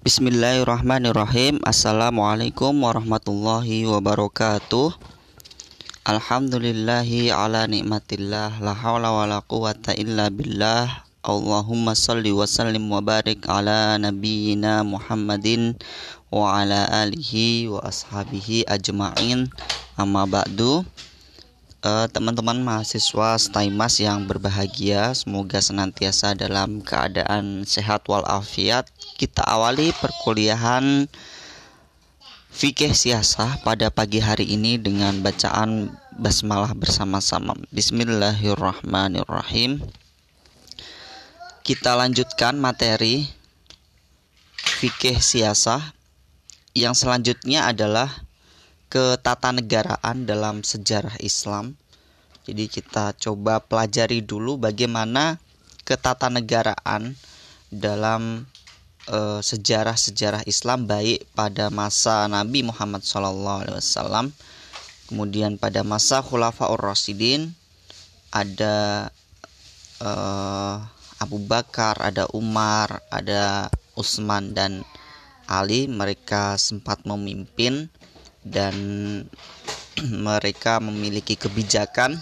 Bismillahirrahmanirrahim. Assalamualaikum warahmatullahi wabarakatuh. Alhamdulillahi ala nikmatillah, la hawla wa la quwata illa billah. Allahumma salli wa sallim wa barik ala nabiyyina Muhammadin wa ala alihi wa ashabihi ajma'in. Amma ba'du. Teman-teman mahasiswa STIMAS yang berbahagia, semoga senantiasa dalam keadaan sehat walafiat. Kita awali perkuliahan Fikih Siyasah pada pagi hari ini dengan bacaan basmalah bersama-sama. Bismillahirrahmanirrahim. Kita lanjutkan materi Fikih Siyasah. Yang selanjutnya adalah ketatanegaraan dalam sejarah Islam. Jadi kita coba pelajari dulu bagaimana ketatanegaraan dalam sejarah-sejarah Islam, baik pada masa Nabi Muhammad SAW, kemudian pada masa Khulafaur Rasyidin ada Abu Bakar, ada Umar, ada Utsman dan Ali. Mereka sempat memimpin dan mereka memiliki kebijakan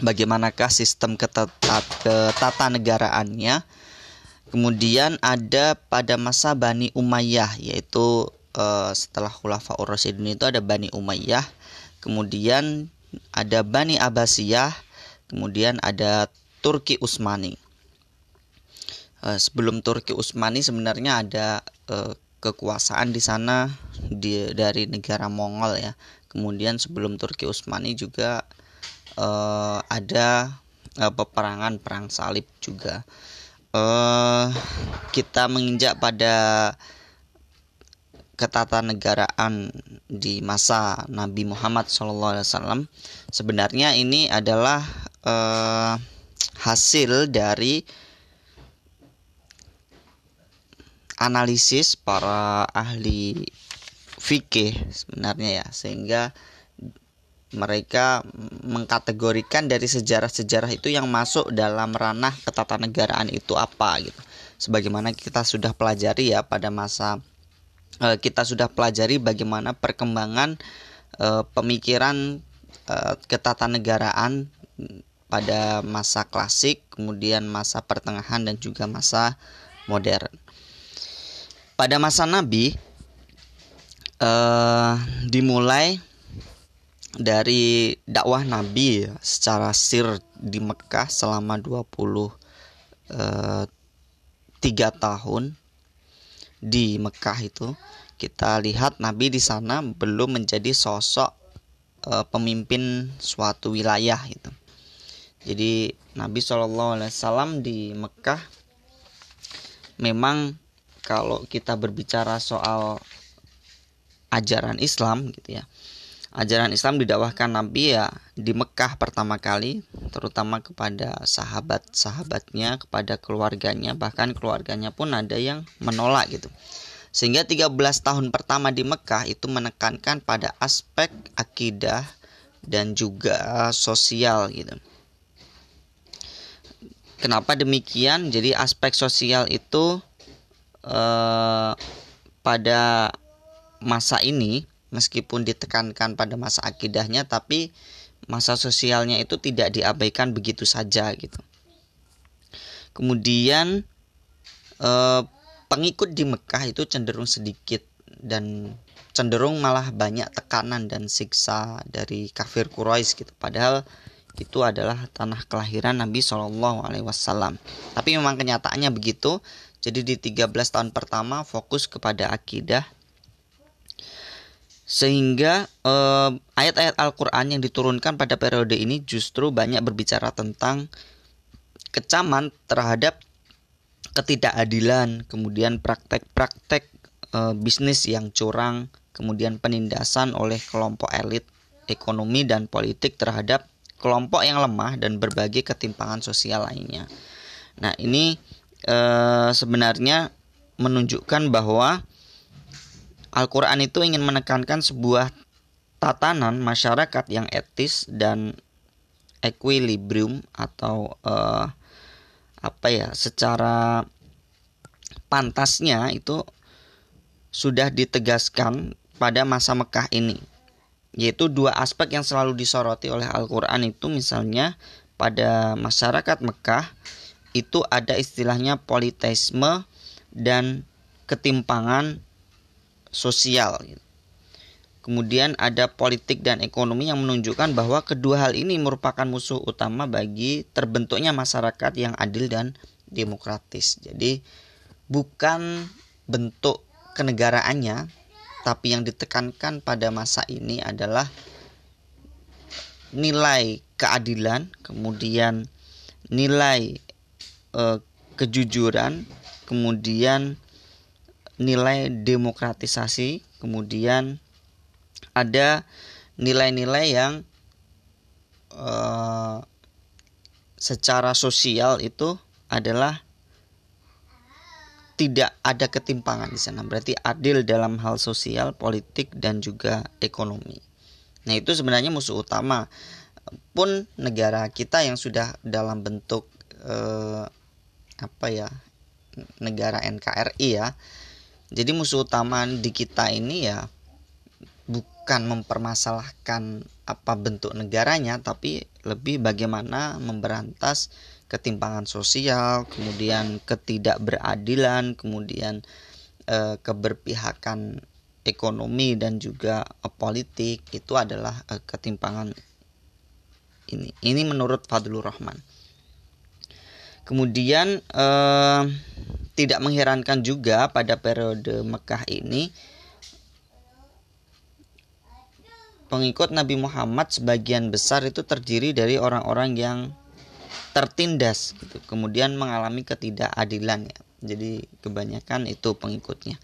bagaimanakah sistem ketatanegaraannya. Kemudian ada pada masa Bani Umayyah, yaitu setelah Khulafaur Rasyidin itu ada Bani Umayyah, kemudian ada Bani Abbasiyah, kemudian ada Turki Utsmani. Sebelum Turki Utsmani sebenarnya ada kekuasaan di sana dari negara Mongol ya. Kemudian sebelum Turki Utsmani juga ada peperangan, perang salib juga. Kita menginjak pada ketatanegaraan di masa Nabi Muhammad SAW. Sebenarnya ini adalah hasil dari analisis para ahli fikih sebenarnya ya, sehingga mereka mengkategorikan dari sejarah-sejarah itu yang masuk dalam ranah ketatanegaraan itu apa gitu. Sebagaimana kita sudah pelajari ya, pada masa kita sudah pelajari bagaimana perkembangan pemikiran ketatanegaraan pada masa klasik, kemudian masa pertengahan dan juga masa modern. Pada masa Nabi dimulai dari dakwah Nabi secara sir di Mekah selama 23 tahun di Mekah itu. Kita lihat Nabi di sana belum menjadi sosok pemimpin suatu wilayah gitu. Jadi Nabi SAW di Mekah memang, kalau kita berbicara soal ajaran Islam gitu ya, ajaran Islam didakwahkan Nabi ya di Mekah pertama kali, terutama kepada sahabat-sahabatnya, kepada keluarganya, bahkan keluarganya pun ada yang menolak gitu. Sehingga 13 tahun pertama di Mekah itu menekankan pada aspek akidah dan juga sosial gitu. Kenapa demikian? Jadi aspek sosial itu pada masa ini meskipun ditekankan pada masa akidahnya, tapi masa sosialnya itu tidak diabaikan begitu saja gitu. Kemudian pengikut di Mekah itu cenderung sedikit dan cenderung malah banyak tekanan dan siksa dari kafir Quraisy gitu. Padahal itu adalah tanah kelahiran Nabi SAW. Tapi memang kenyataannya begitu. Jadi di 13 tahun pertama fokus kepada akidah, sehingga ayat-ayat Al-Quran yang diturunkan pada periode ini justru banyak berbicara tentang kecaman terhadap ketidakadilan, kemudian praktek-praktek bisnis yang curang, kemudian penindasan oleh kelompok elit ekonomi dan politik terhadap kelompok yang lemah, dan berbagai ketimpangan sosial lainnya. Nah ini sebenarnya menunjukkan bahwa Al-Quran itu ingin menekankan sebuah tatanan masyarakat yang etis dan equilibrium, atau secara pantasnya itu sudah ditegaskan pada masa Mekah ini. Yaitu dua aspek yang selalu disoroti oleh Al-Quran itu, misalnya pada masyarakat Mekah itu ada istilahnya politeisme dan ketimpangan sosial. Kemudian ada politik dan ekonomi yang menunjukkan bahwa kedua hal ini merupakan musuh utama bagi terbentuknya masyarakat yang adil dan demokratis. Jadi bukan bentuk kenegaraannya, tapi yang ditekankan pada masa ini adalah nilai keadilan, kemudian nilai kejujuran, kemudian nilai demokratisasi, kemudian ada nilai-nilai yang secara sosial itu adalah tidak ada ketimpangan di sana. Berarti adil dalam hal sosial, politik, dan juga ekonomi. Nah, itu sebenarnya musuh utama pun negara kita yang sudah dalam bentuk negara NKRI ya. Jadi musuh utama di kita ini ya bukan mempermasalahkan apa bentuk negaranya, tapi lebih bagaimana memberantas ketimpangan sosial, kemudian ketidakberadilan, kemudian keberpihakan ekonomi dan juga politik. Itu adalah ketimpangan ini. Ini menurut Fadlur Rahman. Kemudian tidak mengherankan juga pada periode Mekah ini pengikut Nabi Muhammad sebagian besar itu terdiri dari orang-orang yang tertindas gitu, kemudian mengalami ketidakadilan ya. Jadi kebanyakan itu pengikutnya,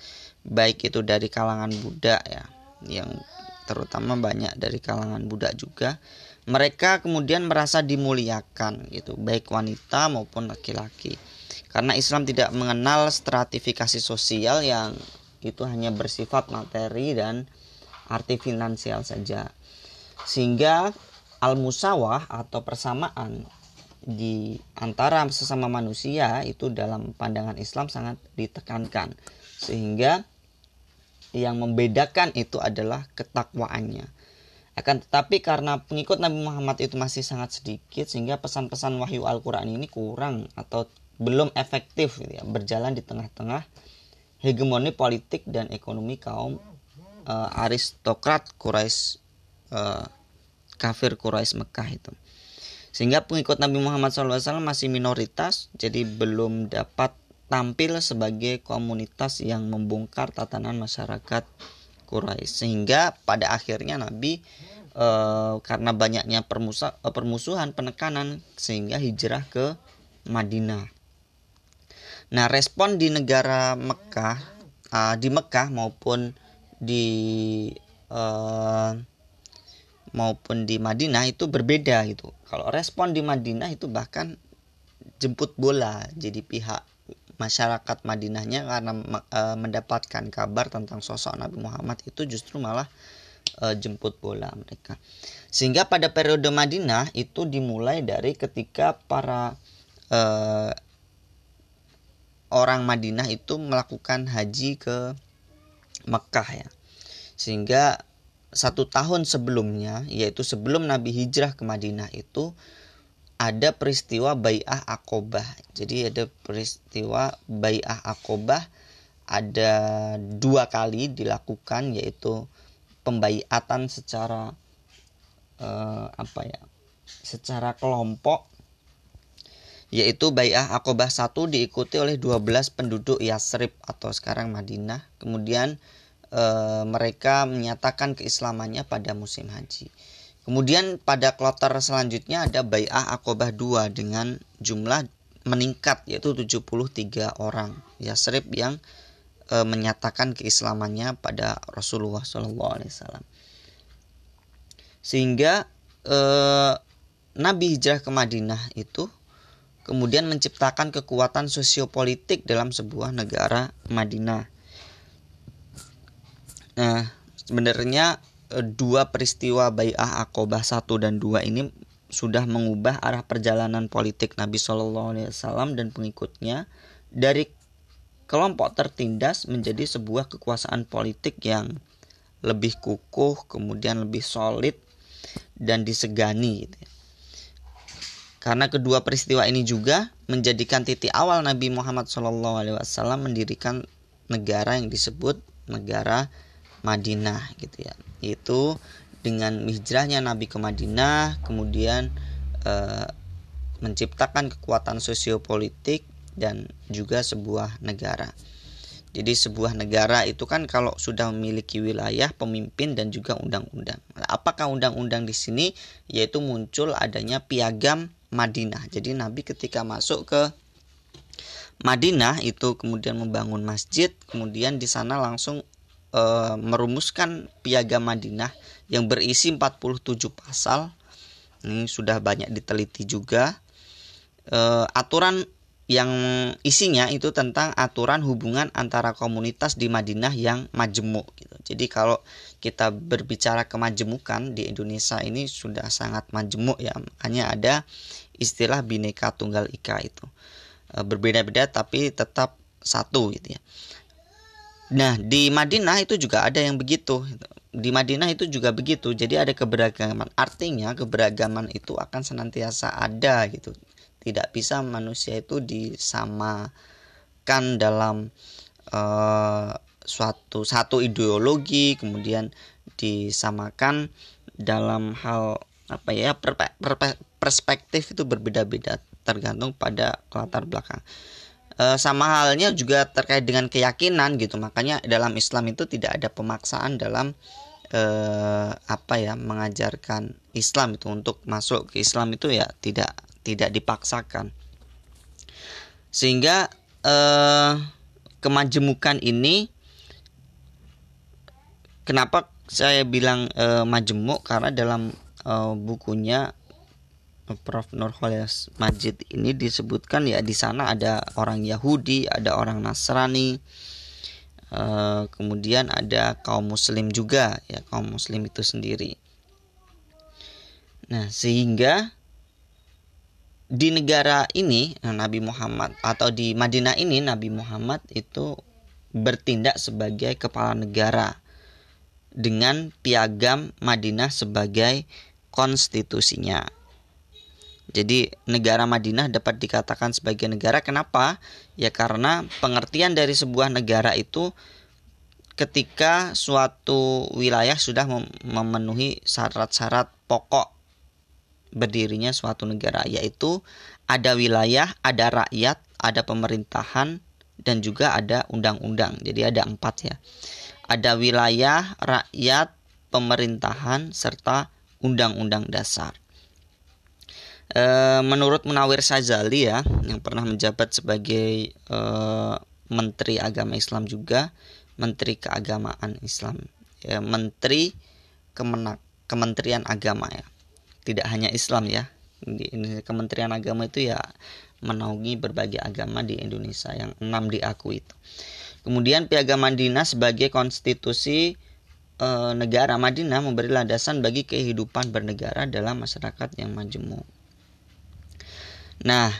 baik itu dari kalangan budak ya, yang terutama banyak dari kalangan budak juga. Mereka kemudian merasa dimuliakan gitu, baik wanita maupun laki-laki. Karena Islam tidak mengenal stratifikasi sosial yang itu hanya bersifat materi dan arti finansial saja. Sehingga al-musawah atau persamaan di antara sesama manusia itu dalam pandangan Islam sangat ditekankan. Sehingga yang membedakan itu adalah ketakwaannya. Akan tetapi karena pengikut Nabi Muhammad itu masih sangat sedikit, sehingga pesan-pesan wahyu Al-Quran ini kurang atau belum efektif gitu ya, berjalan di tengah-tengah hegemoni politik dan ekonomi kaum aristokrat Quraisy, kafir Quraisy Mekah itu. Sehingga pengikut Nabi Muhammad SAW masih minoritas, jadi belum dapat tampil sebagai komunitas yang membongkar tatanan masyarakat Quraisy. Sehingga pada akhirnya Nabi karena banyaknya permusuhan, penekanan, sehingga hijrah ke Madinah. Nah, respon di negara Mekah, di Mekah maupun di Madinah itu berbeda gitu. Kalau respon di Madinah itu bahkan jemput bola, jadi pihak masyarakat Madinahnya karena mendapatkan kabar tentang sosok Nabi Muhammad itu justru malah jemput bola mereka. Sehingga pada periode Madinah itu dimulai dari ketika para orang Madinah itu melakukan haji ke Mekah ya. Sehingga 1 tahun sebelumnya, yaitu sebelum Nabi hijrah ke Madinah itu, ada peristiwa Baiat Aqabah. Jadi ada peristiwa Baiat Aqabah, ada 2 kali dilakukan, yaitu pembaiatan secara secara kelompok, yaitu Baiat Aqabah 1 diikuti oleh 12 penduduk Yasrib atau sekarang Madinah. Kemudian mereka menyatakan keislamannya pada musim haji. Kemudian pada kloter selanjutnya ada Baiat Aqabah 2 dengan jumlah meningkat, yaitu 73 orang Yasrib yang menyatakan keislamannya pada Rasulullah SAW. Sehingga Nabi hijrah ke Madinah itu kemudian menciptakan kekuatan sosiopolitik dalam sebuah negara Madinah. Nah, sebenarnya 2 peristiwa Baiat Aqabah 1 dan 2 ini sudah mengubah arah perjalanan politik Nabi SAW dan pengikutnya dari kelompok tertindas menjadi sebuah kekuasaan politik yang lebih kukuh, kemudian lebih solid dan disegani. Karena kedua peristiwa ini juga menjadikan titik awal Nabi Muhammad SAW mendirikan negara yang disebut negara Madinah, gitu ya. Yaitu dengan hijrahnya Nabi ke Madinah, kemudian menciptakan kekuatan sosiopolitik dan juga sebuah negara. Jadi sebuah negara itu kan kalau sudah memiliki wilayah, pemimpin dan juga undang-undang. Apakah undang-undang di sini? Yaitu muncul adanya Piagam Madinah. Jadi Nabi ketika masuk ke Madinah itu kemudian membangun masjid, kemudian di sana langsung merumuskan Piagam Madinah yang berisi 47 pasal. Ini sudah banyak diteliti juga. Aturan yang isinya itu tentang aturan hubungan antara komunitas di Madinah yang majemuk, gitu. Jadi kalau kita berbicara kemajemukan di Indonesia ini sudah sangat majemuk ya, makanya ada istilah Bhinneka Tunggal Ika itu. Berbeda-beda tapi tetap satu, gitu ya. Nah, di Madinah itu juga ada yang begitu. Di Madinah itu juga begitu. Jadi ada keberagaman. Artinya keberagaman itu akan senantiasa ada, gitu. Tidak bisa manusia itu disamakan dalam satu ideologi, kemudian disamakan dalam hal apa ya, perspektif itu berbeda-beda tergantung pada latar belakang. Sama halnya juga terkait dengan keyakinan, gitu. Makanya dalam Islam itu tidak ada pemaksaan dalam mengajarkan Islam itu. Untuk masuk ke Islam itu ya tidak dipaksakan, sehingga kemajemukan ini, kenapa saya bilang majemuk, karena dalam bukunya Prof. Nurcholish Madjid ini disebutkan ya di sana ada orang Yahudi, ada orang Nasrani, kemudian ada kaum Muslim juga ya, kaum Muslim itu sendiri. Nah, sehingga di negara ini Nabi Muhammad, atau di Madinah ini Nabi Muhammad itu bertindak sebagai kepala negara dengan Piagam Madinah sebagai konstitusinya. Jadi negara Madinah dapat dikatakan sebagai negara. Kenapa? Ya karena pengertian dari sebuah negara itu ketika suatu wilayah sudah memenuhi syarat-syarat pokok berdirinya suatu negara, yaitu ada wilayah, ada rakyat, ada pemerintahan, dan juga ada undang-undang. Jadi ada 4 ya. Ada wilayah, rakyat, pemerintahan, serta undang-undang dasar. Menurut Munawir Sjadzali ya, yang pernah menjabat sebagai Menteri Agama Islam juga, Menteri Keagamaan Islam, ya, Menteri Kementerian Agama ya. Tidak hanya Islam ya, di Kementerian Agama itu ya menaungi berbagai agama di Indonesia yang 6 diakui itu. Kemudian Piagam Madinah sebagai konstitusi negara Madinah memberi landasan bagi kehidupan bernegara dalam masyarakat yang majemuk. Nah,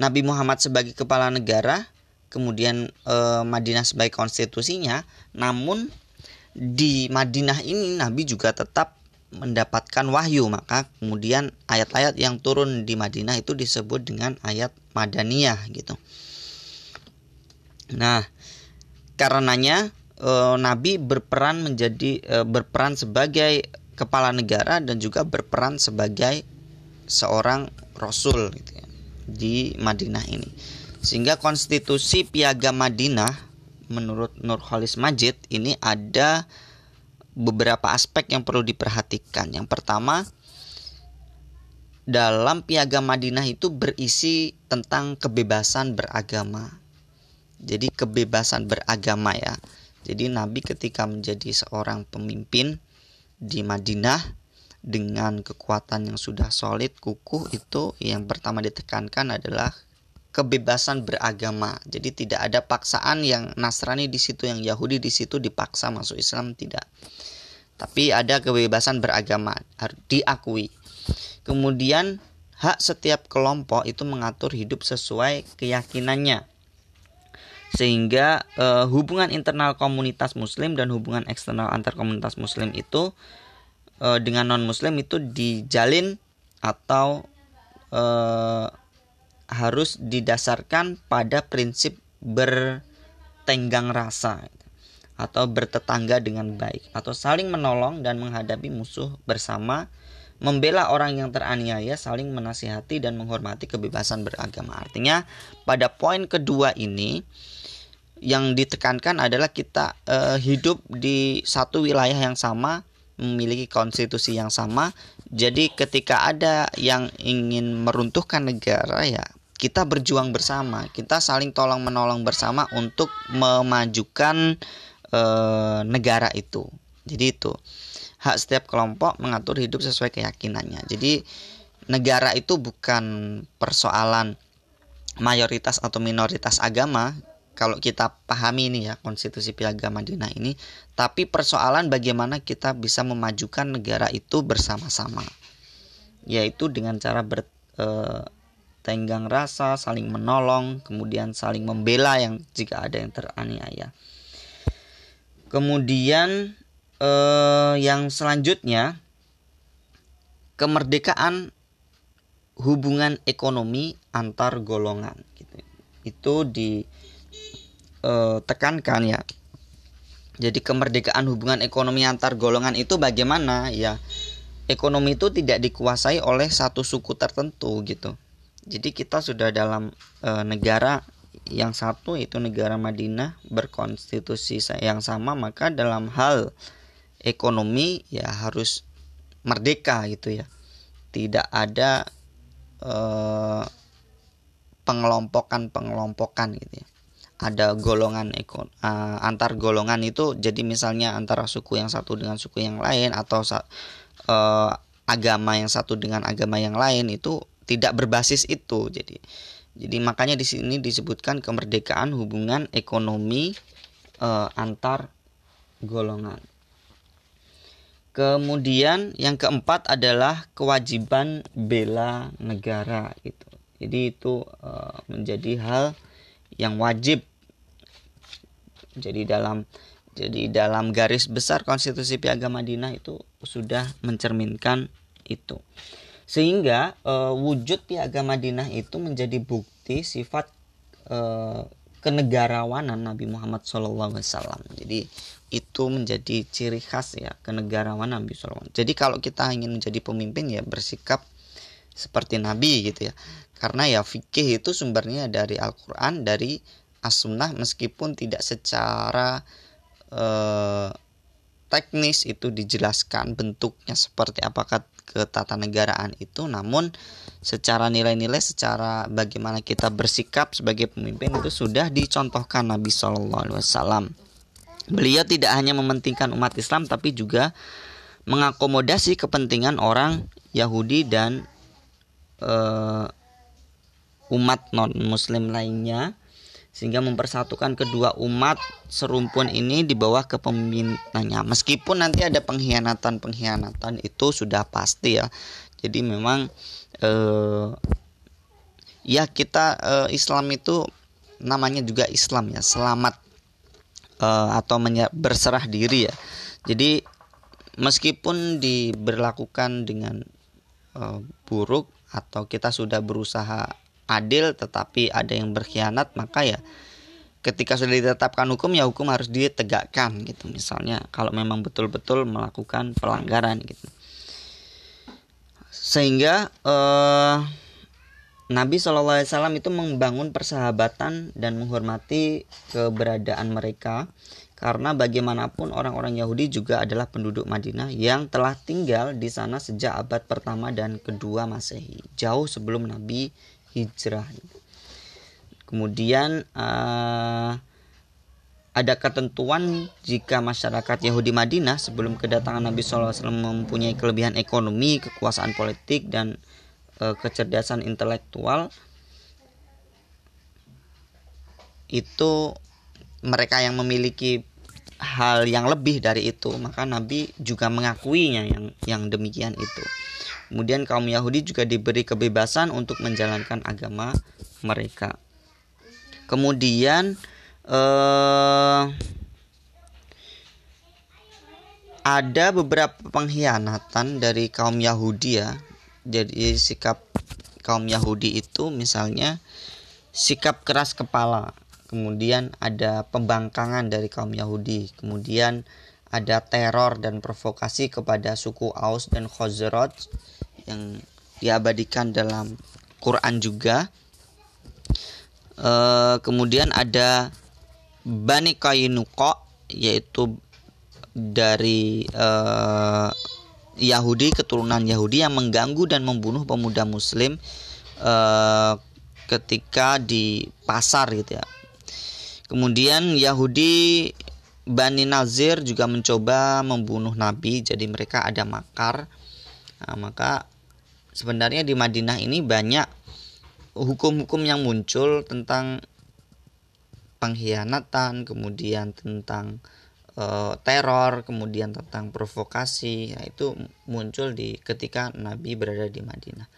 Nabi Muhammad sebagai kepala negara, kemudian Madinah sebagai konstitusinya, namun di Madinah ini Nabi juga tetap mendapatkan wahyu. Maka kemudian ayat-ayat yang turun di Madinah itu disebut dengan ayat Madaniyah, gitu. Nah, karenanya Nabi berperan sebagai kepala negara dan juga berperan sebagai seorang rasul, gitu ya, di Madinah ini. Sehingga konstitusi Piagam Madinah menurut Nurcholish Madjid ini ada beberapa aspek yang perlu diperhatikan. Yang pertama, dalam Piagam Madinah itu berisi tentang kebebasan beragama. Jadi kebebasan beragama ya. Jadi Nabi ketika menjadi seorang pemimpin di Madinah dengan kekuatan yang sudah solid, kukuh, itu yang pertama ditekankan adalah kebebasan beragama. Jadi tidak ada paksaan yang Nasrani di situ, yang Yahudi di situ dipaksa masuk Islam, tidak. Tapi ada kebebasan beragama, diakui. Kemudian hak setiap kelompok itu mengatur hidup sesuai keyakinannya. Sehingga hubungan internal komunitas muslim dan hubungan eksternal antar komunitas muslim itu dengan non-muslim itu dijalin atau harus didasarkan pada prinsip bertenggang rasa atau bertetangga dengan baik, atau saling menolong dan menghadapi musuh bersama, membela orang yang teraniaya, saling menasihati dan menghormati kebebasan beragama. Artinya pada poin kedua ini yang ditekankan adalah kita hidup di satu wilayah yang sama, memiliki konstitusi yang sama. Jadi ketika ada yang ingin meruntuhkan negara, ya kita berjuang bersama, kita saling tolong menolong bersama untuk memajukan negara itu. Jadi itu hak setiap kelompok mengatur hidup sesuai keyakinannya. Jadi negara itu bukan persoalan mayoritas atau minoritas agama, kalau kita pahami ini ya konstitusi Piagam Madinah ini, tapi persoalan bagaimana kita bisa memajukan negara itu bersama-sama, yaitu dengan cara bertenggang rasa, saling menolong, kemudian saling membela yang jika ada yang teraniaya. Kemudian yang selanjutnya, kemerdekaan hubungan ekonomi antar golongan gitu. Itu ditekankan ya. Jadi kemerdekaan hubungan ekonomi antar golongan itu bagaimana ya, ekonomi itu tidak dikuasai oleh satu suku tertentu gitu. Jadi kita sudah dalam negara yang satu, itu negara Madinah berkonstitusi yang sama, maka dalam hal ekonomi ya harus merdeka gitu ya. Tidak ada pengelompokan gitu ya. Ada golongan antar golongan itu, jadi misalnya antara suku yang satu dengan suku yang lain, atau agama yang satu dengan agama yang lain, itu tidak berbasis itu. Jadi makanya di sini disebutkan kemerdekaan hubungan ekonomi antar golongan. Kemudian yang keempat adalah kewajiban bela negara gitu. Jadi itu menjadi hal yang wajib. Jadi dalam garis besar konstitusi Piagam Madinah itu sudah mencerminkan itu. Sehingga wujud Piagam Madinah itu menjadi bukti sifat kenegarawanan Nabi Muhammad SAW. Jadi itu menjadi ciri khas ya, kenegarawan Nabi SAW. Jadi kalau kita ingin menjadi pemimpin ya bersikap seperti Nabi gitu ya. Karena ya fikih itu sumbernya dari Al-Quran, dari As-Sunnah, meskipun tidak secara teknis itu dijelaskan bentuknya seperti apakah ketatanegaraan itu, namun secara nilai-nilai, secara bagaimana kita bersikap sebagai pemimpin itu sudah dicontohkan Nabi SAW. Beliau tidak hanya mementingkan umat Islam, tapi juga mengakomodasi kepentingan orang Yahudi dan umat non-muslim lainnya, sehingga mempersatukan kedua umat serumpun ini di bawah kepemimpinannya. Meskipun nanti ada pengkhianatan itu sudah pasti ya. Jadi memang ya kita Islam itu namanya juga Islam ya, selamat atau berserah diri ya. Jadi meskipun diberlakukan dengan buruk atau kita sudah berusaha adil tetapi ada yang berkhianat, maka ya ketika sudah ditetapkan hukum ya hukum harus ditegakkan gitu. Misalnya kalau memang betul-betul melakukan pelanggaran gitu. Sehingga Nabi SAW itu membangun persahabatan dan menghormati keberadaan mereka, karena bagaimanapun orang-orang Yahudi juga adalah penduduk Madinah yang telah tinggal di sana sejak abad pertama dan kedua Masehi, jauh sebelum Nabi hijrah. Kemudian ada ketentuan jika masyarakat Yahudi Madinah sebelum kedatangan Nabi SAW mempunyai kelebihan ekonomi, kekuasaan politik, dan kecerdasan intelektual. Itu mereka yang memiliki hal yang lebih dari itu, maka Nabi juga mengakuinya yang demikian itu. Kemudian kaum Yahudi juga diberi kebebasan untuk menjalankan agama mereka. Kemudian ada beberapa pengkhianatan dari kaum Yahudi ya. Jadi sikap kaum Yahudi itu misalnya sikap keras kepala. Kemudian ada pembangkangan dari kaum Yahudi. Kemudian ada teror dan provokasi kepada suku Aus dan Khazraj yang diabadikan dalam Quran juga. Kemudian ada Bani Qainuqa, yaitu dari Yahudi, keturunan Yahudi yang mengganggu dan membunuh pemuda Muslim ketika di pasar gitu ya. Kemudian Yahudi Bani Nazir juga mencoba membunuh Nabi, jadi mereka ada makar. Nah, maka sebenarnya di Madinah ini banyak hukum-hukum yang muncul tentang pengkhianatan, kemudian tentang teror, kemudian tentang provokasi. Nah, itu muncul di ketika Nabi berada di Madinah.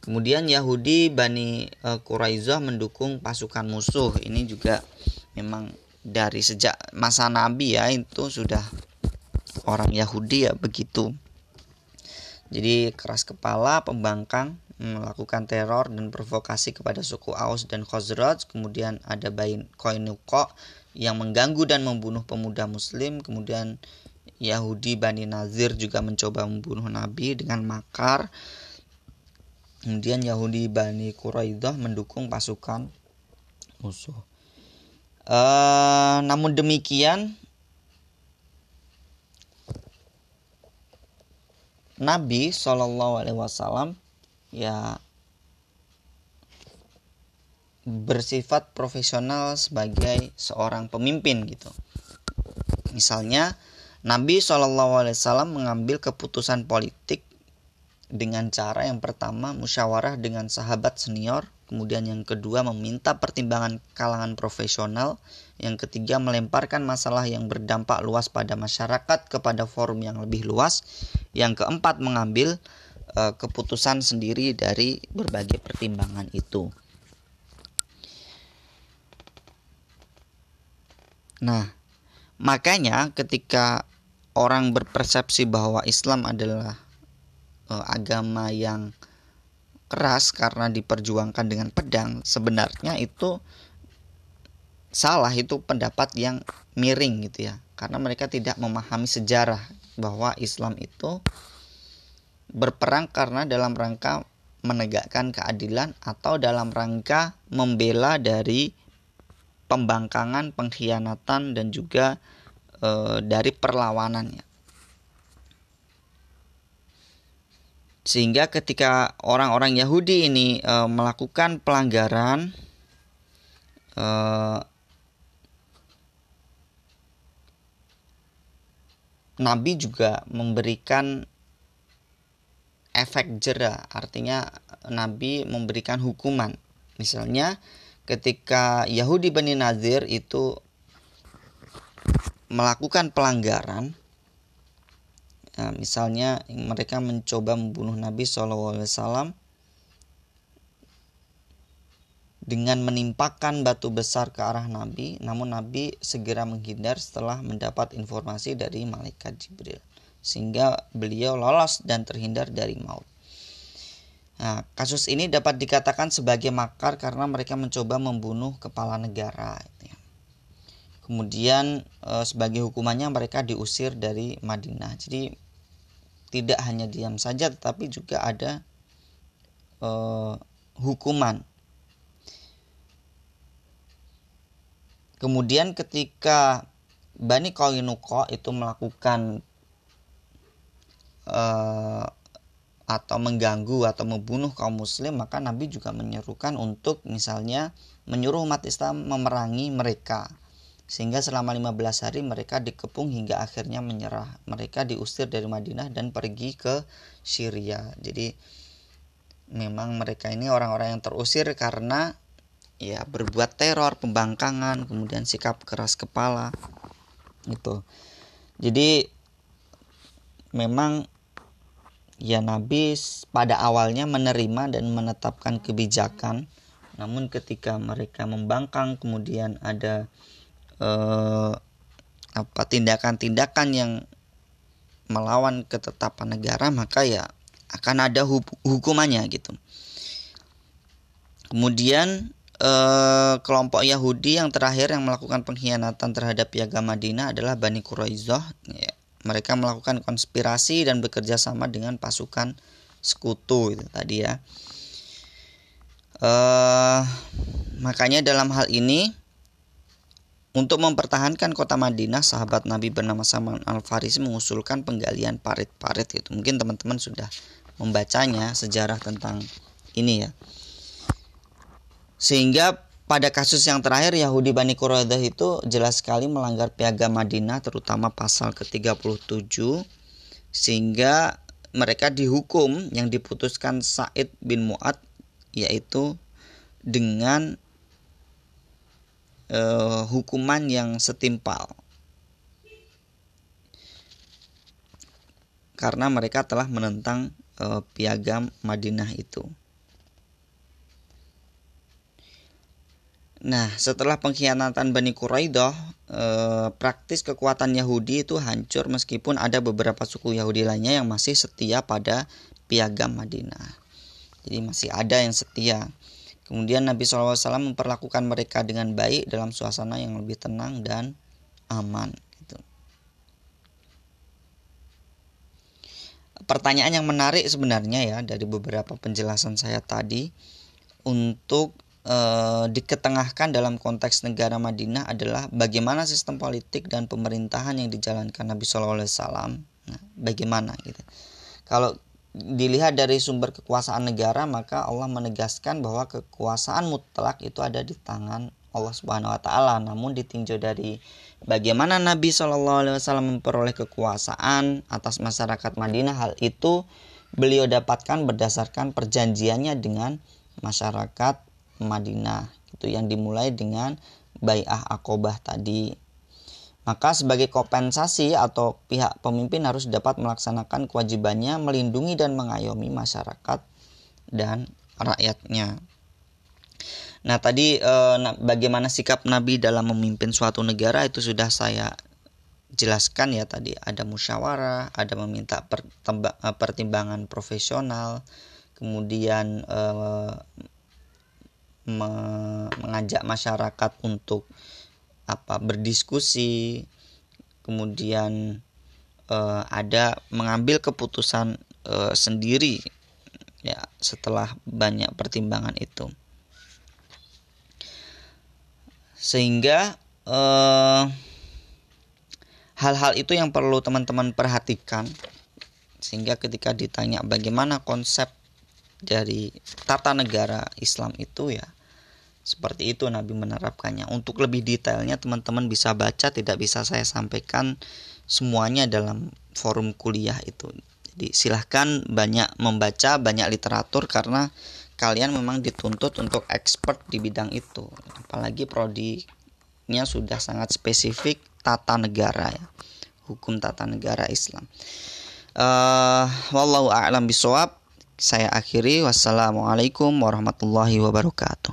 Kemudian Yahudi Bani Quraizhah mendukung pasukan musuh. Ini juga memang dari sejak masa Nabi ya, itu sudah orang Yahudi ya begitu. Jadi keras kepala, pembangkang, melakukan teror dan provokasi kepada suku Aus dan Khazraj. Kemudian ada Bani Qainuqa yang mengganggu dan membunuh pemuda Muslim. Kemudian Yahudi Bani Nazir juga mencoba membunuh Nabi dengan makar. Kemudian Yahudi Bani Quraidah mendukung pasukan musuh. Namun demikian, Nabi SAW ya bersifat profesional sebagai seorang pemimpin gitu. Misalnya Nabi SAW mengambil keputusan politik dengan cara yang pertama musyawarah dengan sahabat senior, kemudian yang kedua meminta pertimbangan kalangan profesional, yang ketiga melemparkan masalah yang berdampak luas pada masyarakat kepada forum yang lebih luas, yang keempat mengambil keputusan sendiri dari berbagai pertimbangan itu. Nah, makanya ketika orang berpersepsi bahwa Islam adalah agama yang keras karena diperjuangkan dengan pedang, sebenarnya itu salah, itu pendapat yang miring gitu ya, karena mereka tidak memahami sejarah bahwa Islam itu berperang karena dalam rangka menegakkan keadilan atau dalam rangka membela dari pembangkangan, pengkhianatan, dan juga dari perlawanannya. Sehingga ketika orang-orang Yahudi ini melakukan pelanggaran, Nabi juga memberikan efek jera, artinya Nabi memberikan hukuman. Misalnya ketika Yahudi Bani Nazir itu melakukan pelanggaran, nah, misalnya mereka mencoba membunuh Nabi SAW dengan menimpakan batu besar ke arah Nabi, namun Nabi segera menghindar setelah mendapat informasi dari malaikat Jibril, sehingga beliau lolos dan terhindar dari maut. Nah, kasus ini dapat dikatakan sebagai makar karena mereka mencoba membunuh kepala negara gitu ya. Kemudian sebagai hukumannya mereka diusir dari Madinah. Jadi tidak hanya diam saja, tetapi juga ada hukuman. Kemudian ketika Bani Qainuqa itu melakukan atau mengganggu atau membunuh kaum muslim, maka Nabi juga menyerukan untuk misalnya menyuruh umat Islam memerangi mereka. Sehingga selama 15 hari mereka dikepung hingga akhirnya menyerah. Mereka diusir dari Madinah dan pergi ke Syria. Jadi memang mereka ini orang-orang yang terusir karena ya berbuat teror, pembangkangan, kemudian sikap keras kepala gitu. Jadi memang ya Nabi pada awalnya menerima dan menetapkan kebijakan, namun ketika mereka membangkang kemudian ada tindakan-tindakan yang melawan ketetapan negara, maka ya akan ada hukumannya gitu. Kemudian kelompok Yahudi yang terakhir yang melakukan pengkhianatan terhadap Piagam Madinah adalah Bani Quraizhah. Ya, mereka melakukan konspirasi dan bekerja sama dengan pasukan sekutu itu tadi ya. Makanya dalam hal ini untuk mempertahankan kota Madinah, sahabat Nabi bernama Salman al-Farisi mengusulkan penggalian parit-parit gitu. Mungkin teman-teman sudah membacanya sejarah tentang ini ya. Sehingga pada kasus yang terakhir Yahudi Bani Quraizhah itu jelas sekali melanggar Piagam Madinah, terutama pasal ke-37, sehingga mereka dihukum yang diputuskan Sa'id bin Mu'ad, yaitu dengan hukuman yang setimpal karena mereka telah menentang Piagam Madinah itu. Nah, setelah pengkhianatan Bani Quraizhah, praktis kekuatan Yahudi itu hancur meskipun ada beberapa suku Yahudi lainnya yang masih setia pada Piagam Madinah. Jadi masih ada yang setia. Kemudian Nabi SAW memperlakukan mereka dengan baik dalam suasana yang lebih tenang dan aman. Gitu. Pertanyaan yang menarik sebenarnya ya dari beberapa penjelasan saya tadi untuk diketengahkan dalam konteks negara Madinah adalah bagaimana sistem politik dan pemerintahan yang dijalankan Nabi Shallallahu Alaihi Wasallam. Nah, bagaimana gitu. Kalau dilihat dari sumber kekuasaan negara, maka Allah menegaskan bahwa kekuasaan mutlak itu ada di tangan Allah Subhanahu Wa Taala. Namun ditinjau dari bagaimana Nabi Shallallahu Alaihi Wasallam memperoleh kekuasaan atas masyarakat Madinah, hal itu beliau dapatkan berdasarkan perjanjiannya dengan masyarakat Madinah itu yang dimulai dengan Baiat Aqabah tadi. Maka sebagai kompensasi atau pihak pemimpin harus dapat melaksanakan kewajibannya melindungi dan mengayomi masyarakat dan rakyatnya. Nah tadi bagaimana sikap Nabi dalam memimpin suatu negara itu sudah saya jelaskan ya tadi. Ada musyawarah, ada meminta pertimbangan profesional, kemudian mengajak masyarakat untuk berdiskusi, kemudian ada mengambil keputusan sendiri ya setelah banyak pertimbangan itu, sehingga hal-hal itu yang perlu teman-teman perhatikan, sehingga ketika ditanya bagaimana konsep dari tata negara Islam itu ya seperti itu Nabi menerapkannya. Untuk lebih detailnya teman-teman bisa baca, tidak bisa saya sampaikan semuanya dalam forum kuliah itu. Jadi silahkan banyak membaca, banyak literatur, karena kalian memang dituntut untuk expert di bidang itu. Apalagi prodinya sudah sangat spesifik tata negara ya, hukum tata negara Islam. Wallahu a'lam bishawab. Saya akhiri, wassalamualaikum warahmatullahi wabarakatuh.